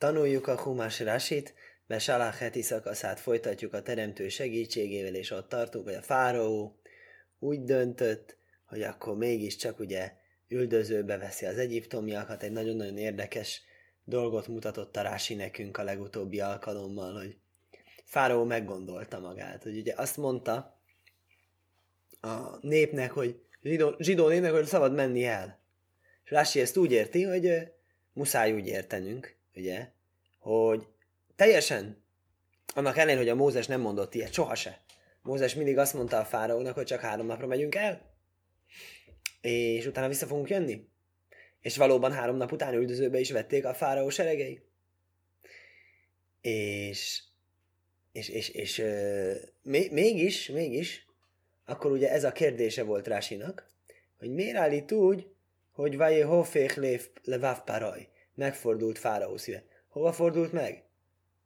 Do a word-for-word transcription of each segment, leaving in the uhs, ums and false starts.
Tanuljuk a Humás Rásit, mert Salah heti szakaszát folytatjuk a teremtő segítségével, és ott tartunk, hogy a fáraó úgy döntött, hogy akkor mégiscsak ugye üldözőbe veszi az egyiptomiakat. Egy nagyon-nagyon érdekes dolgot mutatott a Rási nekünk a legutóbbi alkalommal, hogy fáraó meggondolta magát, hogy ugye azt mondta a népnek, hogy zsidó, zsidó népnek, hogy szabad menni el. És Rási ezt úgy érti, hogy uh, muszáj úgy értenünk, ugye, hogy teljesen annak ellenére, hogy a Mózes nem mondott ilyet, sohase. Mózes mindig azt mondta a fáraónak, hogy csak három napra megyünk el, és utána vissza fogunk jönni. És valóban három nap után üldözőbe is vették a fáraó seregei. És és, és, és euh, mégis, mégis, akkor ugye ez a kérdése volt Rásinak, hogy miért állít úgy, hogy vajé hoféch leváv paraj, megfordult fáraó szíve. Hova fordult meg?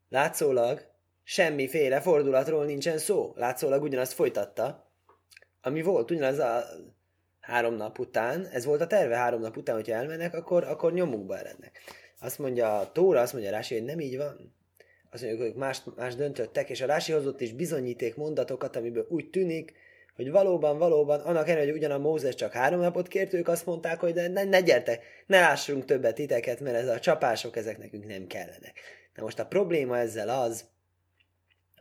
Látszólag semmiféle fordulatról nincsen szó. Látszólag ugyanazt folytatta, ami volt, ugyanaz a három nap után, ez volt a terve három nap után, hogyha elmennek, akkor, akkor nyomukba erednek. Azt mondja a Tóra, azt mondja Rási, hogy nem így van. Azt mondjuk, hogy más, más döntöttek, és a Rási hozott is bizonyíték mondatokat, amiből úgy tűnik, hogy valóban, valóban, annak ellenére, hogy ugyan a Mózes csak három napot kért, ők azt mondták, hogy de ne, ne gyertek, ne lássunk többet titeket, mert ez a csapások, ezek nekünk nem kellenek. Na most a probléma ezzel az,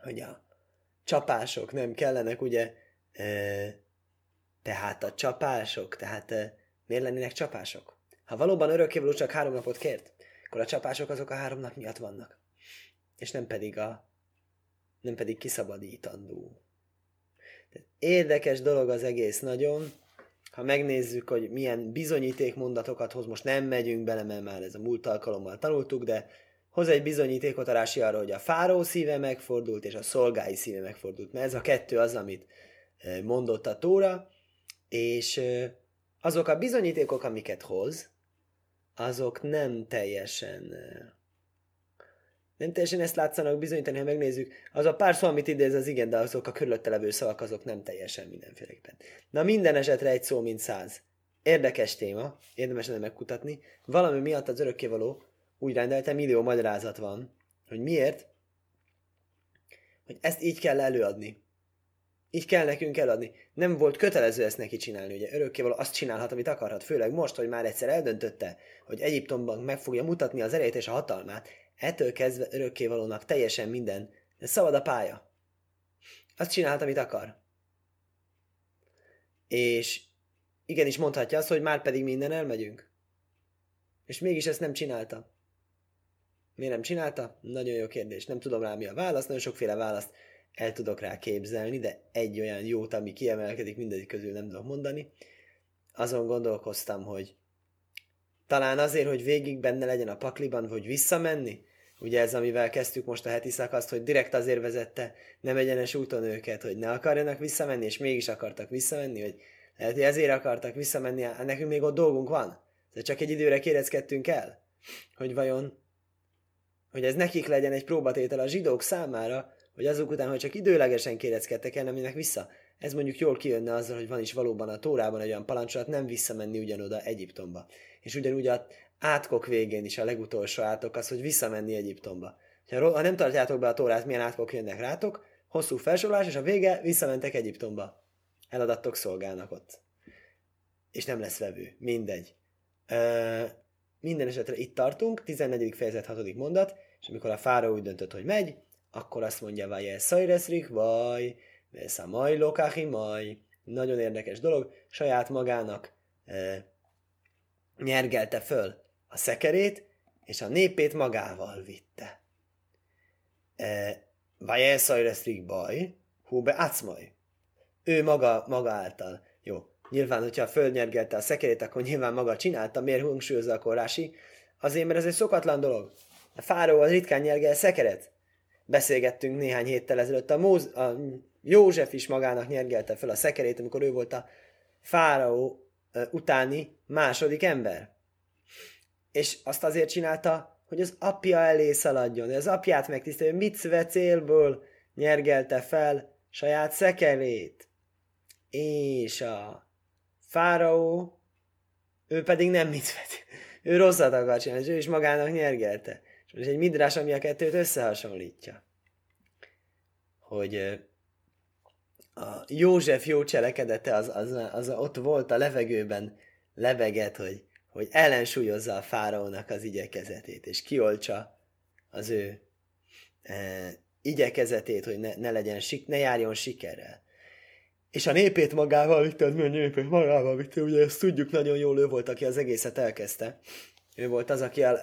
hogy a csapások nem kellenek, ugye, e, tehát a csapások, tehát e, miért lennének csapások? Ha valóban örökkévaló csak három napot kért, akkor a csapások azok a három nap miatt vannak, és nem pedig a nem pedig kiszabadítandó. Érdekes dolog az egész nagyon. Ha megnézzük, hogy milyen bizonyítékmondatokat hoz, most nem megyünk bele, mert már ez a múlt alkalommal tanultuk, de hoz egy bizonyítékot a Rási arra, hogy a fáraó szíve megfordult, és a szolgái szíve megfordult. Mert ez a kettő az, amit mondott a Tóra, és azok a bizonyítékok, amiket hoz, azok nem teljesen... Nem teljesen ezt látszanak bizonyítani, ha megnézzük. Az a pár szó, amit idéz, az igen, de azok a körülötte levő szavak, azok nem teljesen mindenféleképpen. Na minden esetre egy szó, mint száz. Érdekes téma, érdemes lenne megkutatni. Valami miatt az örökkévaló úgy rendelte, millió magyarázat van, hogy miért, hogy ezt így kell előadni. Így kell nekünk eladni. Nem volt kötelező ezt neki csinálni, ugye örökkévaló azt csinálhat, amit akarhat, főleg most, hogy már egyszer eldöntötte, hogy Egyiptomban meg fogja mutatni az erejét és a hatalmát. Ettől kezdve örökkévalónak teljesen minden, de szabad a pálya. Azt csinálhat, amit akar. És igenis mondhatja azt, hogy már pedig minden elmegyünk. És mégis ezt nem csinálta. Miért nem csinálta? Nagyon jó kérdés. Nem tudom rá, mi a válasz, nagyon sokféle választ el tudok rá képzelni, de egy olyan jót, ami kiemelkedik, mindegyik közül nem tudok mondani. Azon gondolkoztam, hogy talán azért, hogy végig benne legyen a pakliban, hogy visszamenni? Ugye ez, amivel kezdtük most a heti szakaszt, hogy direkt azért vezette nem egyenes úton őket, hogy ne akarjanak visszamenni, és mégis akartak visszamenni, hogy lehet, hogy ezért akartak visszamenni, hát nekünk még ott dolgunk van. De csak egy időre kéreckedtünk el, hogy vajon, hogy ez nekik legyen egy próbatétel a zsidók számára, hogy azok után, hogy csak időlegesen kéreckedtek el, nem jönnek vissza. Ez mondjuk jól kijönne azzal, hogy van is valóban a Tórában egy olyan parancsolat, nem visszamenni ugyanoda Egyiptomba. És ugyanúgy az átkok végén is a legutolsó átok az, hogy visszamenni Egyiptomba. Ha nem tartjátok be a Tórát, milyen átkok jönnek rátok, hosszú felsorolás, és a vége visszamentek Egyiptomba. Eladattok szolgálnak ott. És nem lesz vevő. Mindegy. Ö, minden esetre itt tartunk, tizennegyedik fejezet hatodik mondat, és amikor a fáraó úgy döntött, hogy megy, akkor azt mondja, vaje szajreszrik, vaj, Szamaj, lokáhi, maj. Nagyon érdekes dolog. Saját magának e, nyergelte föl a szekerét, és a népét magával vitte. Vajelszaj resztrik baj, húbe acmaj. Ő maga, maga által. Jó, nyilván, hogyha fölnyergelte a szekerét, akkor nyilván maga csinálta. Miért hangsúlyozza akkor Rási? Azért, mert ez egy szokatlan dolog. A fáraó az ritkán nyergel szekeret. Beszélgettünk néhány héttel ezelőtt a Móz... A, József is magának nyergelte fel a szekerét, amikor ő volt a fáraó utáni második ember. És azt azért csinálta, hogy az apja elé szaladjon, az apját megtisztelje, hogy micve célból nyergelte fel saját szekerét. És a fáraó, ő pedig nem micve, ő rosszat akar csinálni, és ő is magának nyergelte. És És egy midrás, ami a kettőt összehasonlítja. Hogy a József jó cselekedete az, az, az ott volt a levegőben, lebegett, hogy, hogy ellensúlyozza a fáraónak az igyekezetét, és kioltsa az ő e, igyekezetét, hogy ne, ne, legyen, ne járjon sikerrel. És a népét magával vitte, a népét magával vitte, ugye ezt tudjuk nagyon jól, ő volt, aki az egészet elkezdte. Ő volt az, aki a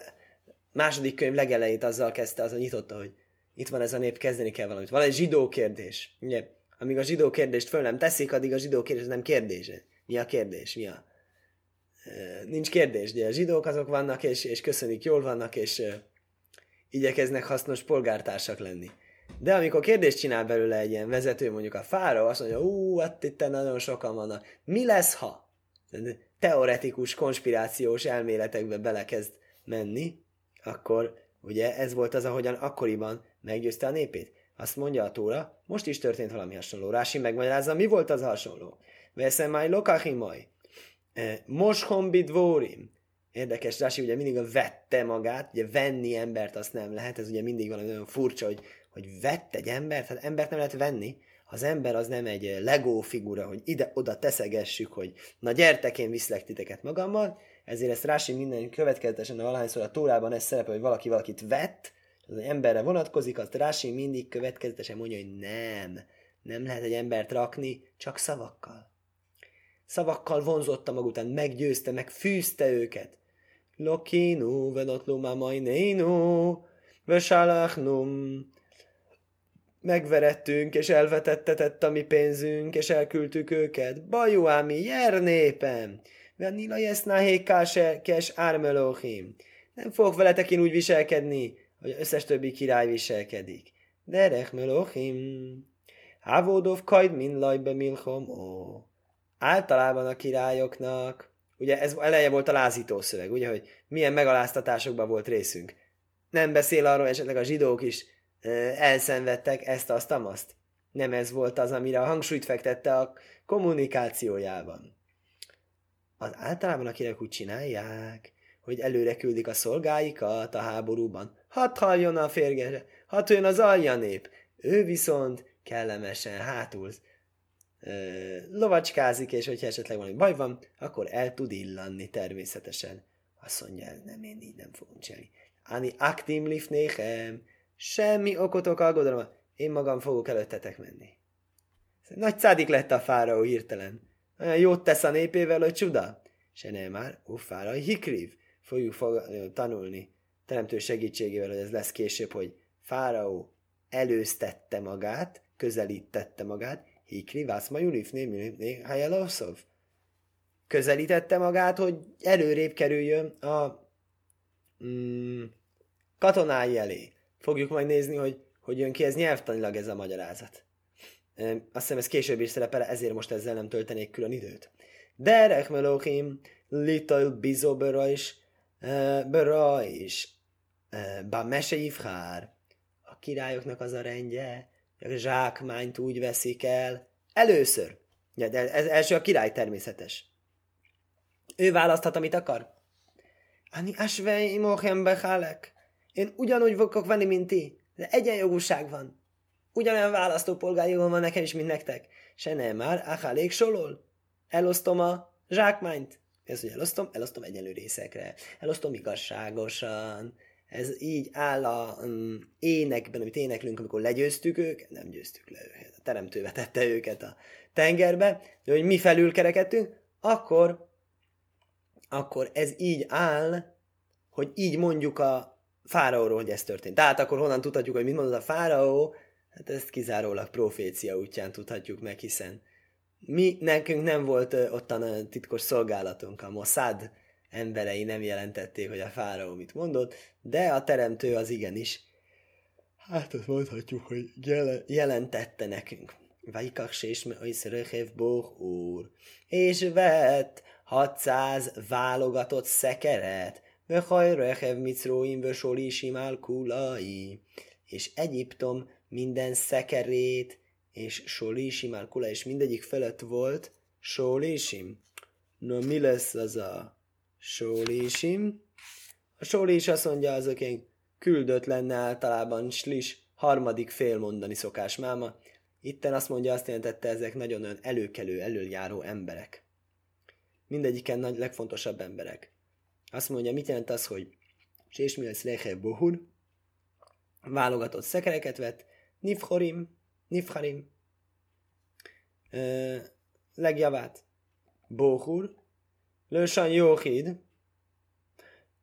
második könyv legelejét azzal kezdte, azzal nyitotta, hogy itt van ez a nép, kezdeni kell valamit. Van egy zsidó kérdés, ugye? Amíg a zsidó kérdést föl nem teszik, addig a zsidó kérdés nem kérdés. Mi a kérdés? Mi a... Nincs kérdés, ugye a zsidók azok vannak, és, és köszönik, jól vannak, és uh, igyekeznek hasznos polgártársak lenni. De amikor kérdést csinál belőle egy ilyen vezető, mondjuk a fáraó, azt mondja, ú, hát itt nagyon sokan vannak. Mi lesz, ha? Teoretikus, konspirációs elméletekbe belekezd menni, akkor ugye ez volt az, ahogyan akkoriban meggyőzte a népét. Azt mondja a Tóra, most is történt valami hasonló. Rási megmagyarázza, mi volt az hasonló? Veszemáj lokachimaj. Moshom bidvórim. Érdekes, Rási ugye mindig a vette magát, ugye venni embert azt nem lehet, ez ugye mindig valami nagyon furcsa, hogy, hogy vett egy embert, hát embert nem lehet venni. Az ember az nem egy Lego figura, hogy ide-oda teszegessük, hogy na gyertek, én viszlek titeket magammal, ezért ezt Rási minden következetesen, valahányszor a Tórában ez szerepel, hogy valaki valakit vett, az emberre vonatkozik, azt Rási mindig következetesen mondja, hogy nem, nem lehet egy embert rakni, csak szavakkal. Szavakkal vonzotta maga után, meggyőzte, megfűzte őket. Lokinu, vedatluma majnénu, vesalachnum. Megverettünk, és elvetettetett a mi pénzünk, és elküldtük őket. Bajú ámi, jer népem! Venila jesznahékás ármelóhim. Nem fogok veletek én úgy viselkedni, hogy összes többi király viselkedik. Derech melóhim. Hávódov kajd min lajbe milchom. Ó. Általában a királyoknak... Ugye ez eleje volt a lázító szöveg, ugye, hogy milyen megaláztatásokban volt részünk. Nem beszél arról, esetleg a zsidók is elszenvedtek ezt, azt, amazt. Nem ez volt az, amire a hangsúlyt fektette a kommunikációjában. Az általában a királyok úgy csinálják, hogy előre küldik a szolgáikat a háborúban. Hadd halljon a férge, hadd jön az alja nép. Ő viszont kellemesen hátul ö, lovacskázik, és hogyha esetleg valami baj van, akkor el tud illanni természetesen. Azt mondja, nem, én így nem fogom csinálni. Ani aktim lifnéhem. Semmi okotok aggodalma, én magam fogok előttetek menni. Nagy szádik lett a fáraó hirtelen. Olyan jót tesz a népével, hogy csuda. Se nem már, uffára, hikrív. Fogjuk fog- tanulni teremtő segítségével, hogy ez lesz később, hogy fáraó előztette magát, közelítette magát, hikrív, ászma julif, ném, ném, ném, hájaloszov. Közelítette magát, hogy előrébb kerüljön a mm, katonái elé. Fogjuk majd nézni, hogy, hogy jön ki ez nyelvtanilag ez a magyarázat. Ehm, azt hiszem ez később is szerepel, ezért most ezzel nem töltenék külön időt. Derech melohim, little bizo bera is, bera is, ba mese ifhár. A királyoknak az a rendje, hogy a zsákmányt úgy veszik el. Először. Ja, de ez első a király természetes. Ő választhat, amit akar. Ani asvei mohem bechalek. Én ugyanúgy fogok venni, mint ti. De egyenjogúság van. Ugyanolyan választópolgárjogom van nekem is, mint nektek. Se nem már, áhálék solol. Elosztom a zsákmányt. Ez, hogy elosztom, elosztom egyenlő részekre. Elosztom igazságosan. Ez így áll a mm, énekben, amit éneklünk, amikor legyőztük őket. Nem győztük le őket. A teremtő vetette őket a tengerbe. De hogy mi felülkerekedtünk, akkor, akkor ez így áll, hogy így mondjuk a fáraóról, hogy ez történt. Tehát akkor honnan tudhatjuk, hogy mit mondott a fáraó? Hát ezt kizárólag profécia útján tudhatjuk meg, hiszen mi, nekünk nem volt ottan titkos szolgálatunk, a Mossad emberei nem jelentették, hogy a fáraó mit mondott, de a teremtő az igenis. Hát azt mondhatjuk, hogy jel- jelentette nekünk. Vaikaks és meis rehev boh úr. És vett hatszáz válogatott szekeret, és Egyiptom minden szekerét, és Solisimál Kula, és mindegyik felett volt Solisim. Na mi lesz az a Solisim? A Solis azt mondja, azok ilyen küldött lenne általában sliss harmadik félmondani szokás máma. Itten azt mondja, azt jelentette, ezek nagyon-nagyon előkelő, előjáró emberek. Mindegyiken nagy, legfontosabb emberek. Azt mondja, mit jelent az, hogy Sésmil Szleche Bohur válogatott szekereket vett, Nifhorim, Nifharim, Ö, legjavát, Bohur, Lősan Jóhid,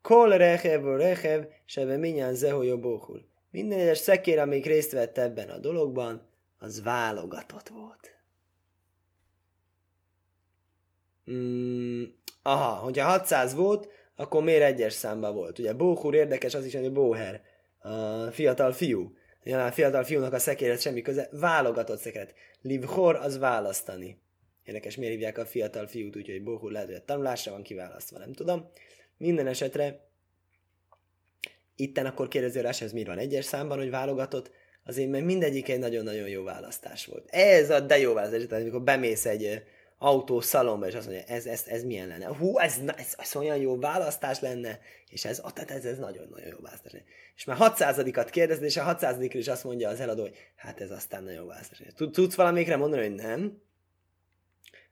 Kol Rehev, Rehev, Sebe Minyan Zehojo Bohur. Minden egyes szekér, amik részt vett ebben a dologban, az válogatott volt. Mm, aha, hogyha hatszáz volt, akkor miért egyes számba volt? Ugye Bóhúr érdekes, az is, hogy Bóher, a fiatal fiú. Ugye a fiatal fiúnak a szekéret semmi köze, válogatott szekeret. Livhor az választani. Érdekes, miért hívják a fiatal fiút, úgyhogy Bóhúr lehet, hogy tanulásra van kiválasztva, nem tudom. Minden esetre itten akkor kérdezi rá, ez miért van egyes számban, hogy válogatott, azért mert mindegyik egy nagyon-nagyon jó választás volt. Ez a de jó választás, tehát amikor bemész egy autószalomba, és azt mondja, ez, ez, ez milyen lenne? Hú, ez, ez, ez olyan jó választás lenne, és ez, ez, ez nagyon-nagyon jó választás lenne. És már hatszázadikat kérdezni, és a hatszázadikra is azt mondja az eladó, hogy hát ez aztán nagyon jó választás. Tudsz valamikre mondani, hogy nem?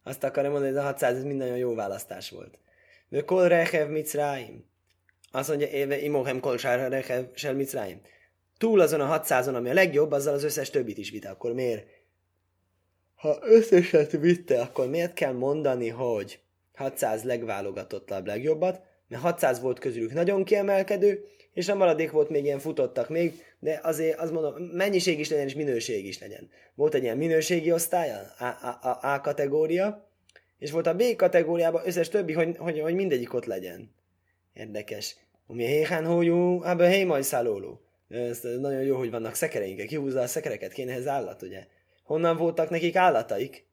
Azt akarom mondani, hogy ez a hatszáz, ez mind nagyon jó választás volt. De kol rehev micráim. Azt mondja, éve imohem kol sár rehev sel micráim. Túl azon a hatszázon, ami a legjobb, azzal az összes többit is vitte. Akkor miért? Ha összeset vitte, akkor miért kell mondani, hogy hatszáz legválogatottabb legjobbat? Mert hatszáz volt közülük nagyon kiemelkedő, és a maradék volt még ilyen futottak még, de azért azt mondom, mennyiség is legyen, és minőség is legyen. Volt egy ilyen minőségi osztály, a, a, a, a kategória, és volt a B kategóriában összes többi, hogy, hogy, hogy mindegyik ott legyen. Érdekes. Mi héhán hójú, ábel hé majd szálóló. Ez nagyon jó, hogy vannak szekereink, kihúzza a szekereket, kéne ez állat, ugye? Honnan voltak nekik állataik?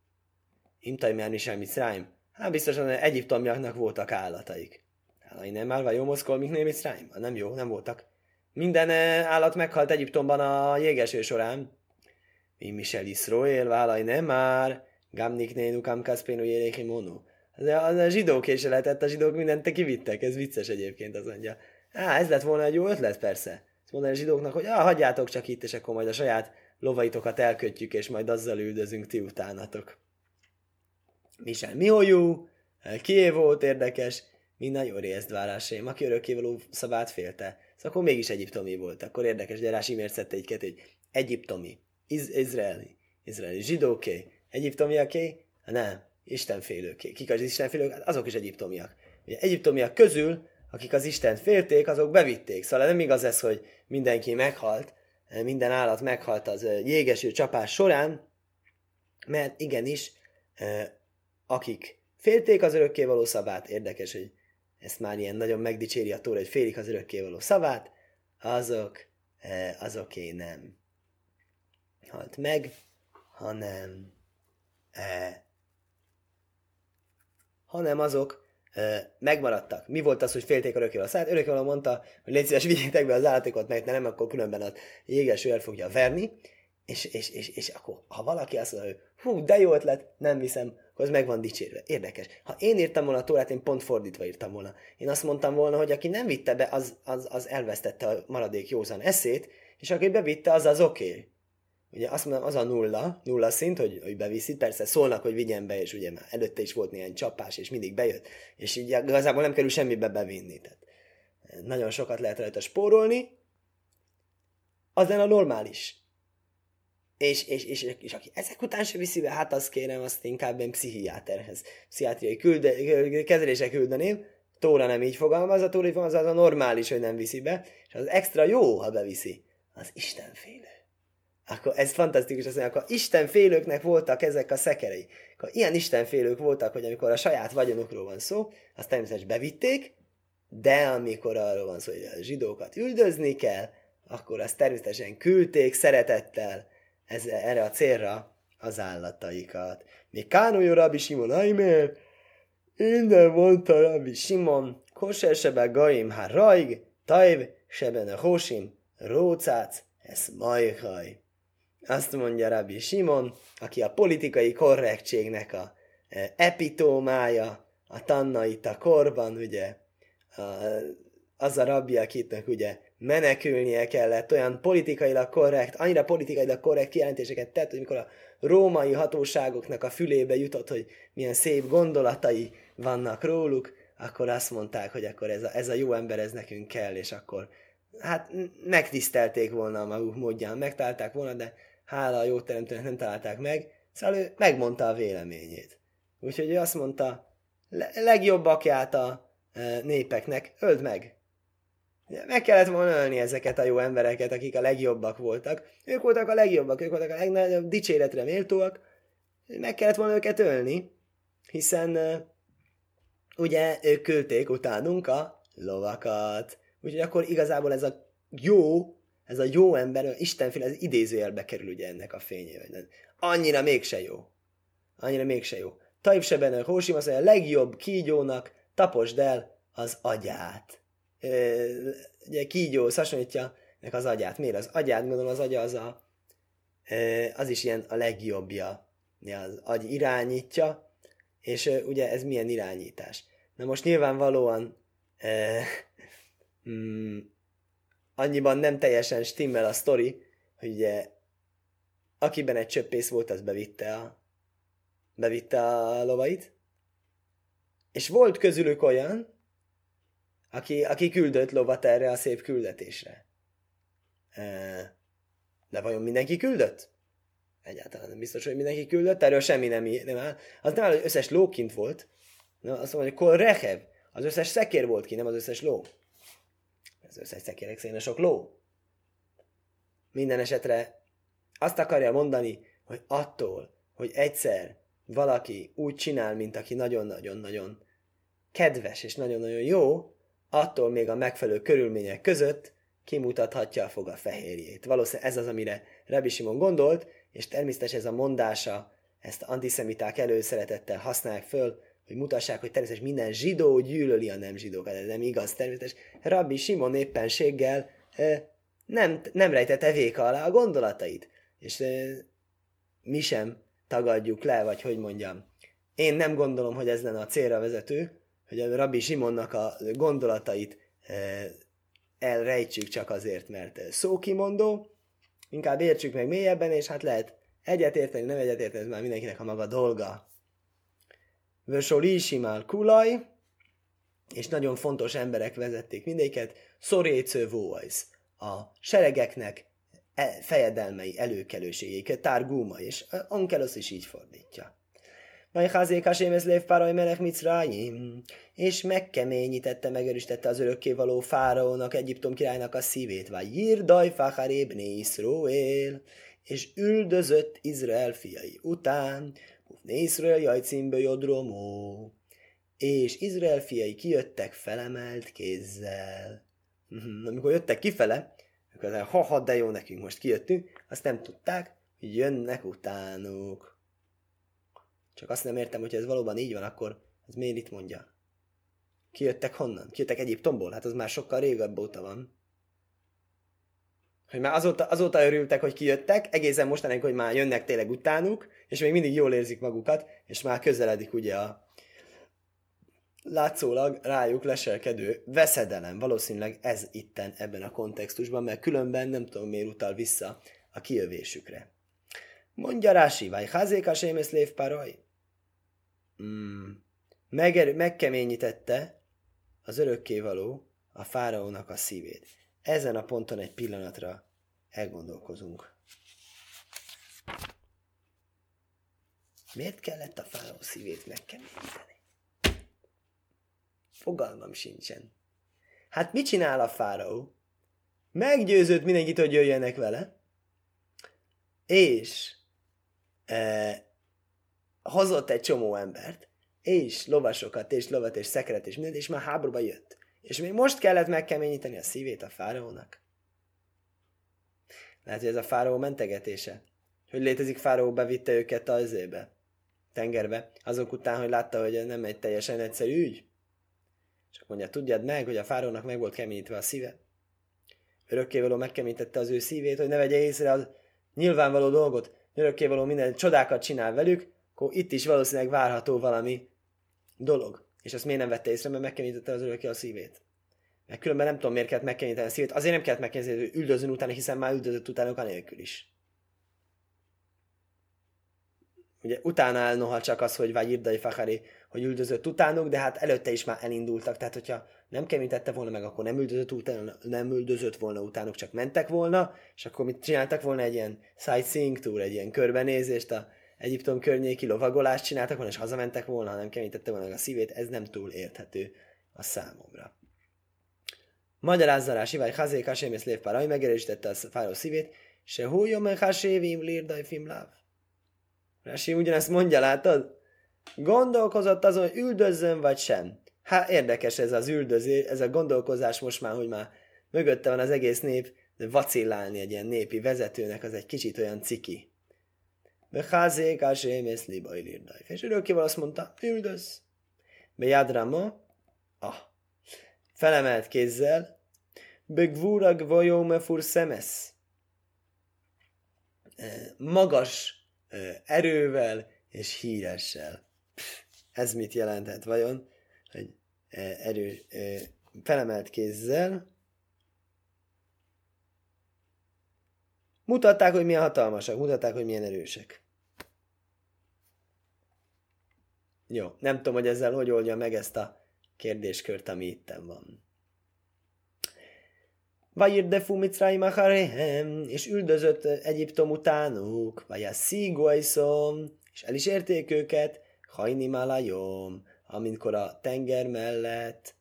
Imtaj merni semmit szráim. Hát biztosan egyiptomiaknak voltak állataik. Állai nem állva, jó moszkol, mint némi szráim? Nem jó, nem voltak. Minden állat meghalt Egyiptomban a jégeső során. Mi misel iszróél, vállalj nem már. Gamnik nénukám kaszpénu jéléki monu. Az a zsidók és lehetett, a zsidók mindent kivittek. Ez vicces egyébként, az mondja. Á, ez lett volna egy jó ötlet, persze. Mondani a zsidóknak, hogy ah, hagyjátok csak itt, és akkor majd a saját lovaitokat elkötjük, és majd azzal üldözünk ti utánatok. Misel mihojú, kié volt érdekes, minden jó részdvárásém, aki örökkévaló szabát félte. Szóval akkor mégis egyiptomi volt, akkor érdekes, de Rási miért szedte egy kettő, hogy egyiptomi, iz- izraeli, izraeli, zsidóké, egyiptomiaké, nem, istenfélőké. Kik az istenfélők? Hát azok is egyiptomiak. Ugye egyiptomiak közül akik az Istent félték, azok bevitték. Szóval nem igaz ez, hogy mindenki meghalt, minden állat meghalt az jégeső csapás során, mert igenis, akik félték az örökkévaló szavát, érdekes, hogy ezt már ilyen nagyon megdicséri a Tóra, hogy félik az örökkévaló szavát, azok, azoké nem halt meg, hanem, hanem azok, megmaradtak. Mi volt az, hogy félték örökkévaló szavát? Örökkévaló mondta, hogy légy szíves, vigyétek be az állatokat, mert nem, akkor különben a jégeső el fogja verni, és, és, és, és akkor, ha valaki azt mondja, hogy hú, de jó ötlet, nem viszem, akkor az meg van dicsérve. Érdekes. Ha én írtam volna a Tórát, én pont fordítva írtam volna. Én azt mondtam volna, hogy aki nem vitte be, az, az, az elvesztette a maradék józan eszét, és aki bevitte, az az oké. Okay. Ugye azt mondom, az a nulla, nulla szint, hogy, hogy beviszi, persze szólnak, hogy vigyen be, és ugye már előtte is volt néhány csapás, és mindig bejött, és így igazából nem kerül semmibe bevinni. Tehát nagyon sokat lehet rajta spórolni, az lenne a normális. És, és, és, és, és aki ezek után se viszi be, hát azt kérem, azt inkább én pszichiáterhez, pszichiátriai külde, kezelésre küldeném, Tóra nem így fogalmaz, a Tóra így fogalmaz, az a normális, hogy nem viszi be, és az extra jó, ha beviszi, az istenfélő. Akkor ez fantasztikus, azt mondja, akkor istenfélőknek voltak ezek a szekerei. Akkor ilyen istenfélők voltak, hogy amikor a saját vagyonukról van szó, azt természetesen bevitték, de amikor arról van szó, hogy a zsidókat üldözni kell, akkor azt természetesen küldték szeretettel ez, erre a célra az állataikat. Még Kánújó Rabbi Simon, Aimer, innen mondta Rabbi Simon, Kosher sebe gaim ha raig, tajv sebe ne hósim, rócác, ez majhaj. Azt mondja Rabbi Simon, aki a politikai korrektségnek a epitómája, a tannaita korban, ugye, a, az a rabbi, akitnek ugye menekülnie kellett, olyan politikailag korrekt, annyira politikailag korrekt kijelentéseket tett, hogy mikor a római hatóságoknak a fülébe jutott, hogy milyen szép gondolatai vannak róluk, akkor azt mondták, hogy akkor ez a, ez a jó ember, ez nekünk kell, és akkor hát megtisztelték volna a maguk módján, megtalálták volna, de hála a jóteremtőnek nem találták meg, szóval ő megmondta a véleményét. Úgyhogy ő azt mondta, legjobb akját a népeknek, öld meg! Meg kellett volna ölni ezeket a jó embereket, akik a legjobbak voltak. Ők voltak a legjobbak, ők voltak a legnagyobb dicséretre méltóak. Meg kellett volna őket ölni, hiszen ugye ők küldték utánunk a lovakat. Úgyhogy akkor igazából ez a jó, ez a jó ember, Istenféle, ez idézőjelbe kerül ugye ennek a fényében. Annyira mégse jó. Annyira mégse jó. Taib Seben Hósim azt mondja, a legjobb kígyónak taposd el az agyát. Ö, ugye kígyóhoz hasonlítja nek az agyát. Miért az agyát? Gondolom az agya az a, ö, az is ilyen a legjobbja. Az agy irányítja, és ö, ugye ez milyen irányítás. Na most nyilvánvalóan ö, mm, annyiban nem teljesen stimmel a sztori, hogy ugye akiben egy csöppész volt, az bevitte a, bevitte a lovait, és volt közülük olyan, Aki, aki küldött lovat erre a szép küldetésre. De vajon mindenki küldött? Egyáltalán nem biztos, hogy mindenki küldött, erről semmi nem, nem áll. Az nem áll, hogy összes ló kint volt. Na, azt mondja, hogy kol rehev, az összes szekér volt ki, nem az összes ló. Az összes szekérek szerint sok ló. Minden esetre azt akarja mondani, hogy attól, hogy egyszer valaki úgy csinál, mint aki nagyon-nagyon-nagyon kedves és nagyon-nagyon jó, attól még a megfelelő körülmények között kimutathatja a foga fehérjét. Valószínűleg ez az, amire Rabbi Simon gondolt, és természetesen ez a mondása, ezt antiszemiták előszeretettel használják föl, hogy mutassák, hogy természetesen minden zsidó gyűlöli a nem zsidókat. Ez nem igaz, természetesen. Rabbi Simon éppenséggel nem, nem rejtette véka alá a gondolatait. És mi sem tagadjuk le, vagy hogy mondjam. Én nem gondolom, hogy ez lenne a célra vezető, hogy a Rabbi Simonnak a gondolatait elrejtsük csak azért, mert szókimondó, inkább értsük meg mélyebben, és hát lehet egyetérteni, nem egyetérteni, ez már mindenkinek a maga dolga. Vösoli simál kulaj, és nagyon fontos emberek vezették mindéket, szorécő vóajsz, a seregeknek fejedelmei, előkelőségéket, tárgúma, és Ankelosz is így fordítja. És megkeményítette, megerősítette az örökkévaló fáraónak, Egyiptom királynak a szívét, és üldözött Izrael fiai után, és Izrael fiai kijöttek felemelt kézzel. Amikor jöttek kifele, akkor ha-ha, de jó nekünk, most kijöttünk, azt nem tudták, hogy jönnek utánuk. Csak azt nem értem, hogyha ez valóban így van, akkor ez miért itt mondja? Kijöttek honnan? Kijöttek Egyiptomból? Hát az már sokkal régebb óta van. Hogy már azóta, azóta örültek, hogy kijöttek, egészen mostanáig, hogy már jönnek tényleg utánuk, és még mindig jól érzik magukat, és már közeledik ugye a látszólag rájuk leselkedő veszedelem. Valószínűleg ez itten ebben a kontextusban, mert különben nem tudom miért utal vissza a kijövésükre. Mondja Rási, vagy házéka sémészlév paraj. Mm. Megerő, megkeményítette az örökkévaló a fáraónak a szívét. Ezen a ponton egy pillanatra elgondolkozunk. Miért kellett a fáraó szívét megkeményíteni? Fogalmam sincsen. Hát mit csinál a fáraó? Meggyőzött mindenkit, hogy jöjjenek vele, és eh, hozott egy csomó embert, és lovasokat, és lovat, és szekeret, és mindent, és már háborúba jött. És még most kellett megkeményíteni a szívét a fáraónak. Lehet, hogy ez a fáraó mentegetése. Hogy létezik fáraó, bevitte őket a zébe, tengerbe, azok után, hogy látta, hogy nem egy teljesen egyszerű ügy. Csak mondja, tudjad meg, hogy a fáraónak meg volt keményítve a szíve. Örökkévaló megkeményítette az ő szívét, hogy ne vegye észre az nyilvánvaló dolgot, örökkévaló minden csodákat csinál velük, akkor itt is valószínűleg várható valami dolog. És azt miért nem vette észre, mert megkeményítette az örökké a szívét. Mert különben nem tudom, miért kellett megkönnyíteni a szívét. Azért nem kellett megkönnyíteni, hogy üldözön utána, hiszen már üldözött utánok anélkül is. Ugye utána áll noha csak az, hogy vágyirdai fakari, hogy üldözött utánok, de hát előtte is már elindultak. Tehát, hogyha nem keményítette volna meg, akkor nem üldözött, utána, nem üldözött volna utánok, csak mentek volna, és akkor mit csináltak volna? Egy ilyen sightseeing tour, egy ilyen körbenézést, a Egyiptom környéki lovagolást csináltak volna, és hazamentek volna, ha nem keményítette volna meg a szívét. Ez nem túl érthető a számomra. Magyarázza rá Sivály Hazék, Hasémész Lévpár, ami megerősítette a fáró szívét, se hújjommen Hasévim Lirdai Fimláv. Rási ugyanezt mondja, látod? Gondolkozott azon, hogy üldözzön vagy sem. Hát érdekes ez az üldözés, ez a gondolkozás most már, hogy már mögötte van az egész nép, de vacillálni egy ilyen népi vezetőnek az egy kicsit olyan ciki. Be Hazék, Hasémész Lévpár, Lirdai. És örökkéval azt mondta, üldözz. Be Jadrama, ah. Felemelt kézzel, begvúrag vajóme fur szemesz. Magas erővel és híressel. Ez mit jelenthet vajon? Hogy erő, felemelt kézzel. Mutatták, hogy milyen hatalmasak, mutatták, hogy milyen erősek. Jó, nem tudom, hogy ezzel hogy oldja meg ezt a kérdéskört, ami itten van. Vajirdefu Mitzrayim acharehem, és üldözött Egyiptom utánuk, vajasszígóajszom, és el is érték őket, hajnim alajom, amikor a tenger mellett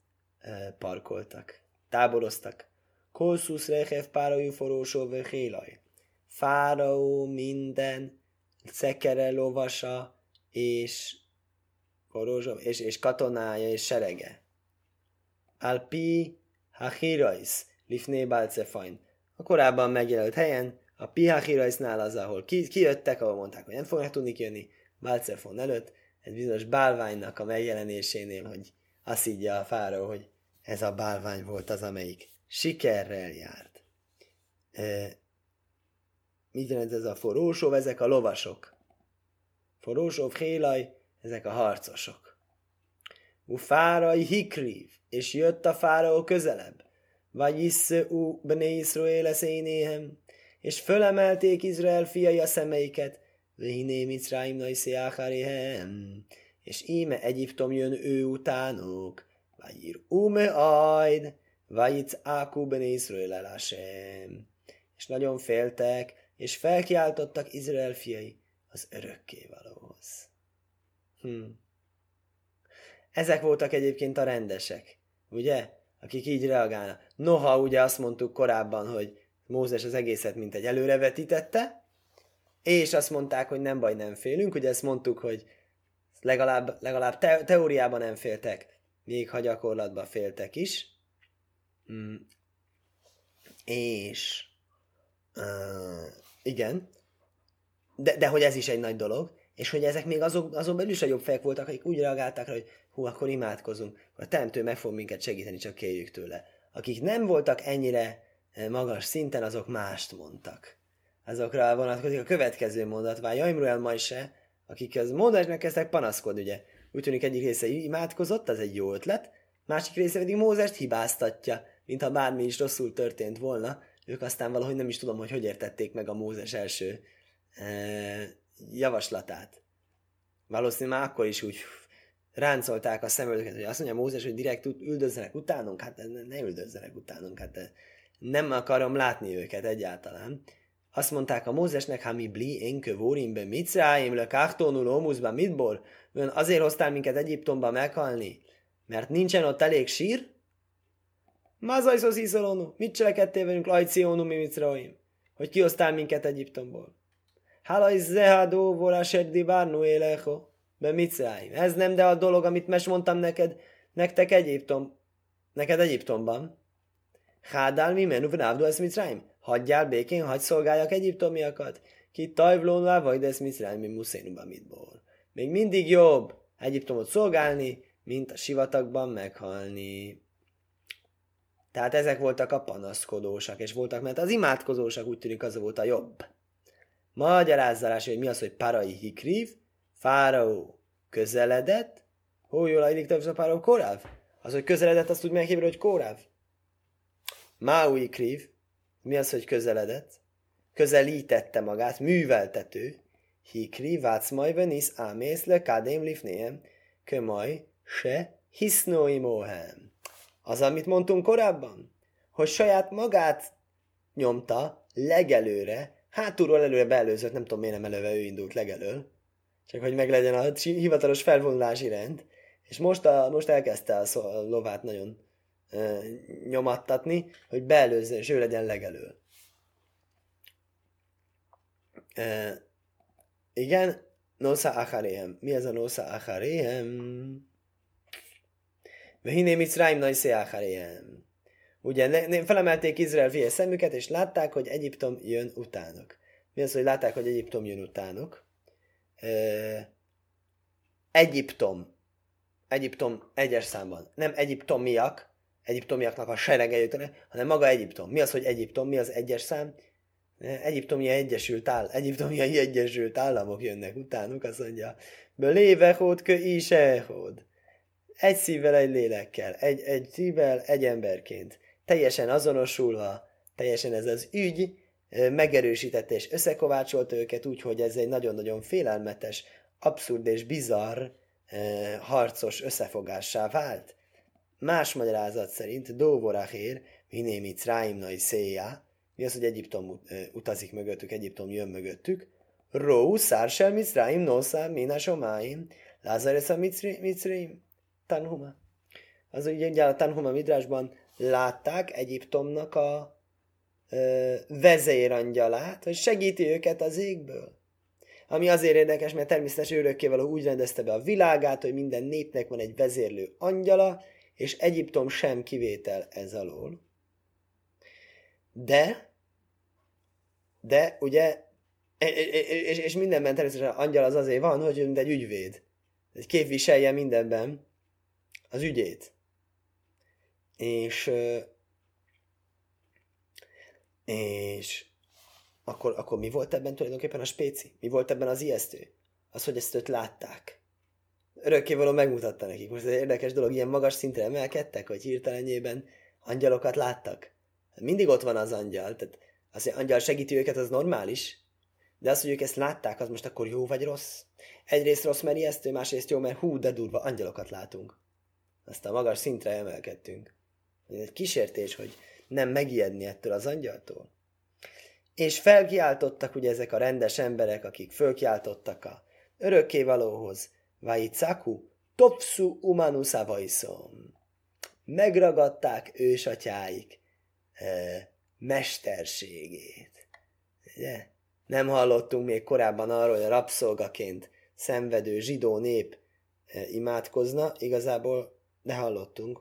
parkoltak, táboroztak. Koszusz rehev párajú forrósó vöhélaj. Fáraó minden cekere lovasa, és Korozsom, és, és katonája, és serege. Alpi Hachirajsz, Lifné Balcefain. A korábban megjelölt helyen, a Pi Hachirajsznál az, ahol ki, kijöttek, ahol mondták, hogy nem fognak tudni kijönni, Balcefon előtt, egy bizonyos bálványnak a megjelenésénél, hogy azt higgye a fáraó, hogy ez a bálvány volt az, amelyik sikerrel járt. E, mit jelent ez a forrósov? Ezek a lovasok. Forrósov, Hélaj, ezek a harcosok. U fárai hikrív, és jött a fáraó közelebb. Vagyis u bne Izrael szénéhem, és fölemelték Izrael fiai a szemeiket. Vihiné Mitzrayim naiszi áháréhem, és íme Egyiptom jön ő utánuk. Vajir ume ajd, vajic ákú bne Izrael elásem. És nagyon féltek, és felkiáltottak Izrael fiai az örökkévalóhoz. Hmm. Ezek voltak egyébként a rendesek, ugye? Akik így reagálnak. Noha ugye azt mondtuk korábban, hogy Mózes az egészet mint egy előrevetítette, és azt mondták, hogy nem baj, nem félünk. Ugye ezt mondtuk, hogy legalább, legalább te- teóriában nem féltek, még ha gyakorlatban féltek is. Hmm. És uh, igen, de, de hogy ez is egy nagy dolog. És hogy ezek még azok, azon belül is a jobb fejek voltak, akik úgy reagálták rá, hogy hú, akkor imádkozunk, a teremtő meg fog minket segíteni, csak kérjük tőle. Akik nem voltak ennyire magas szinten, azok mást mondtak. Azokra vonatkozik a következő mondat, vár Jaimru el Majse, akik az Mózesnek kezdtek panaszkodni, ugye. Úgy tűnik egyik része imádkozott, az egy jó ötlet, másik része pedig Mózest hibáztatja, mintha bármi is rosszul történt volna. Ők aztán valahogy nem is tudom, hogy hogy értették meg a Mózes első e- javaslatát. Valószínűleg már akkor is úgy ráncolták a szemöldöket, hogy azt mondja Mózes, hogy direkt üldözzenek utánunk, hát ne, ne üldözzenek utánunk, hát nem akarom látni őket egyáltalán. Azt mondták a Mózesnek, ha mi bli, én kövórimbe, Mitzráim, le kártónul, ómuszba, mitból? Ön azért hoztál minket Egyiptomba meghalni, mert nincsen ott elég sír? Mazajszosz iszolónu, mit cselekedtél velünk, lajciónu, mi Mitzráim? Hogy kihoztál minket Egyiptomból? Hálai zehadó vorásed divárnú élecho, be Mitzráim. Ez nem, de a dolog, amit most mondtam neked, nektek Egyiptom, neked Egyiptomban. Hádál mi menú vnávdó ez Mitzráim. Hagyjál békén, hagyj szolgáljak egyiptomiakat. Ki tajvlónvá vagy ez Mitzráim, mi muszénuban mitból. Még mindig jobb Egyiptomot szolgálni, mint a sivatagban meghalni. Tehát ezek voltak a panaszkodósak, és voltak, mert az imádkozósak úgy tűnik az volt a jobb. Magyarázzalás, hogy mi az, hogy parai hikrív, fáraó közeledett, hol jól ajlik a fáraó koráv? Az, hogy közeledett, azt úgy megkívül, hogy koráv. Maui kriv, mi az, hogy közeledett? Közelítette magát, műveltető. Hikri vácmajben is ámészle kádém lifnéhem, kömaj se hisznói móhem. Az, amit mondtunk korábban, hogy saját magát nyomta legelőre, hátulról előre beelőzött, nem tudom miért nem előve, ő indult legelől, csak hogy meglegyen a hivatalos felvonulási rend, és most, a, most elkezdte a, szó, a lovát nagyon e, nyomattatni, hogy beelőzze, és ő legyen legelől. E, igen, nosza acharéhem. Mi ez a nosza acharéhem? Vehiné Micraim najszé acharéhem. Ugye ne, ne, felemelték Izrael fiai szemüket, és látták, hogy Egyiptom jön utánok. Mi az, hogy látták, hogy Egyiptom jön utánok? E, Egyiptom. Egyiptom egyes számban. Nem egyiptomiak, egyiptomiaknak a serege jött, hanem maga Egyiptom. Mi az, hogy Egyiptom? Mi az egyes szám? Egyiptomia Egyesült, áll, Egyiptomia Egyesült Államok jönnek utánuk, azt mondja, Bölébehód, kö ísehód. Egy szívvel, egy lélekkel, egy, egy szívvel, egy emberként. Teljesen azonosulva, teljesen ez az ügy megerősítette és összekovácsolt őket, úgyhogy ez egy nagyon-nagyon félelmetes, abszurd és bizarr eh, harcos összefogássá vált. Más magyarázat szerint Dóvorachér, Hiné Micraim najszéjá, mi az, hogy Egyiptom utazik mögöttük, Egyiptom jön mögöttük. Ró, szársel, Micraim, noszá, minasomáim, lázaresa, Micraim, tanhuma. Az ugye a tanhuma midrásban látták Egyiptomnak a ö, vezérangyalát, hogy segíti őket az égből. Ami azért érdekes, mert természetesen örökkévaló úgy rendezte be a világát, hogy minden népnek van egy vezérlő angyala, és Egyiptom sem kivétel ez alól. De, de ugye, és, és mindenben természetesen angyal az azért van, hogy egy ügyvéd, egy képviselje mindenben az ügyét. És, és akkor, akkor mi volt ebben tulajdonképpen a spéci? Mi volt ebben az ijesztő? Az, hogy ezt őt látták. Örökkévaló megmutatta nekik. Most ez egy érdekes dolog, ilyen magas szintre emelkedtek, hogy hirtelenjében angyalokat láttak. Mindig ott van az angyal, tehát az, hogy angyal segíti őket, az normális, de az, hogy ők ezt látták, az most akkor jó vagy rossz? Egyrészt rossz, mert ijesztő, másrészt jó, mert hú, de durva, angyalokat látunk. Azt a magas szintre emelkedtünk. Ez egy kísértés, hogy nem megijedni ettől az angyaltól. És felkiáltottak ugye ezek a rendes emberek, akik felkiáltottak a örökkévalóhoz. Vaicaku, topsu umanusa vaiszom. Megragadták ősatyáik mesterségét. Ugye? Nem hallottunk még korábban arról, hogy a rabszolgaként szenvedő zsidó nép imádkozna, igazából ne hallottunk,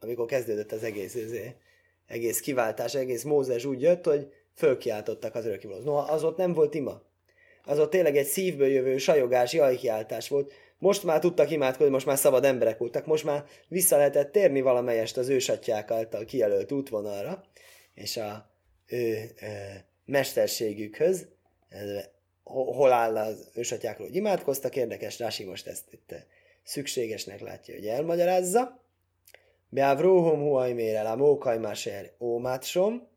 amikor kezdődött az egész, azért, egész kiváltás, egész Mózes úgy jött, hogy fölkiáltottak az örökkévalóhoz. Noha az ott nem volt ima. Az ott tényleg egy szívből jövő sajogás, jajkiáltás volt. Most már tudtak imádkozni, most már szabad emberek voltak, most már vissza lehetett térni valamelyest az ősatyák által kijelölt útvonalra, és a ő ö, mesterségükhöz, hol áll az ősatyákról, hogy imádkoztak, érdekes, Rási most ezt itt szükségesnek látja, hogy elmagyarázza. Beávróhom huajmérel, a mókajmáser ómátsom,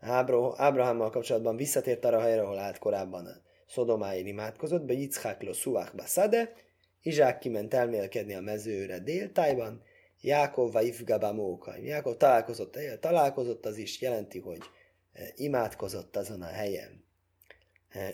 Ábrahámmal kapcsolatban visszatért arra helyre, ahol állt korábban Szodomáért imádkozott, be Yitzháklo szuákba szade, Izsák kiment elmélkedni a mezőre déltájban, Jákov vaifgaba mókaim. Jákov találkozott, találkozott, az is jelenti, hogy imádkozott azon a helyen.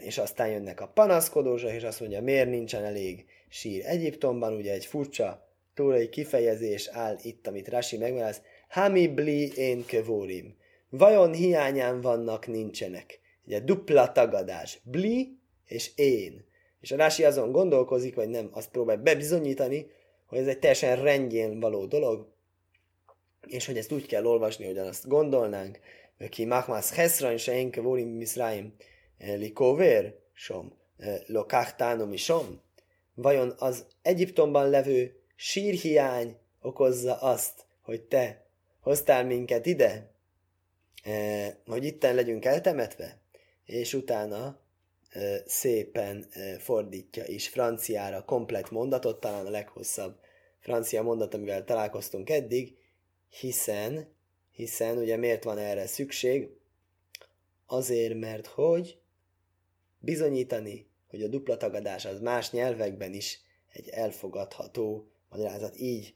És aztán jönnek a panaszkodósok, és azt mondja, miért nincsen elég sír Egyiptomban, ugye egy furcsa tórai kifejezés áll itt, amit Rashi megmondás, Hami bli én kevorim. Vajon hiányán vannak, nincsenek. Ugye dupla tagadás. Bli és én. És a Rási azon gondolkozik, vagy nem, azt próbál bebizonyítani, hogy ez egy teljesen rendjén való dolog, és hogy ezt úgy kell olvasni, hogyan azt gondolnánk, ki machmas hesran sein kevorim misraim likover som lokachtánom isom. Vajon az Egyiptomban levő sírhiány okozza azt, hogy te hoztál minket ide? Eh, hogy itten legyünk eltemetve, és utána eh, szépen eh, fordítja is franciára komplett mondatot, talán a leghosszabb francia mondat, amivel találkoztunk eddig, hiszen Hiszen ugye miért van erre szükség? Azért, mert hogy bizonyítani, hogy a dupla tagadás az más nyelvekben is egy elfogadható magyarázat. Így,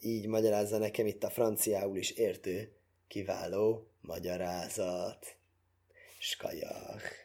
így magyarázza nekem itt a franciául is értő kiváló magyarázat. Skajach.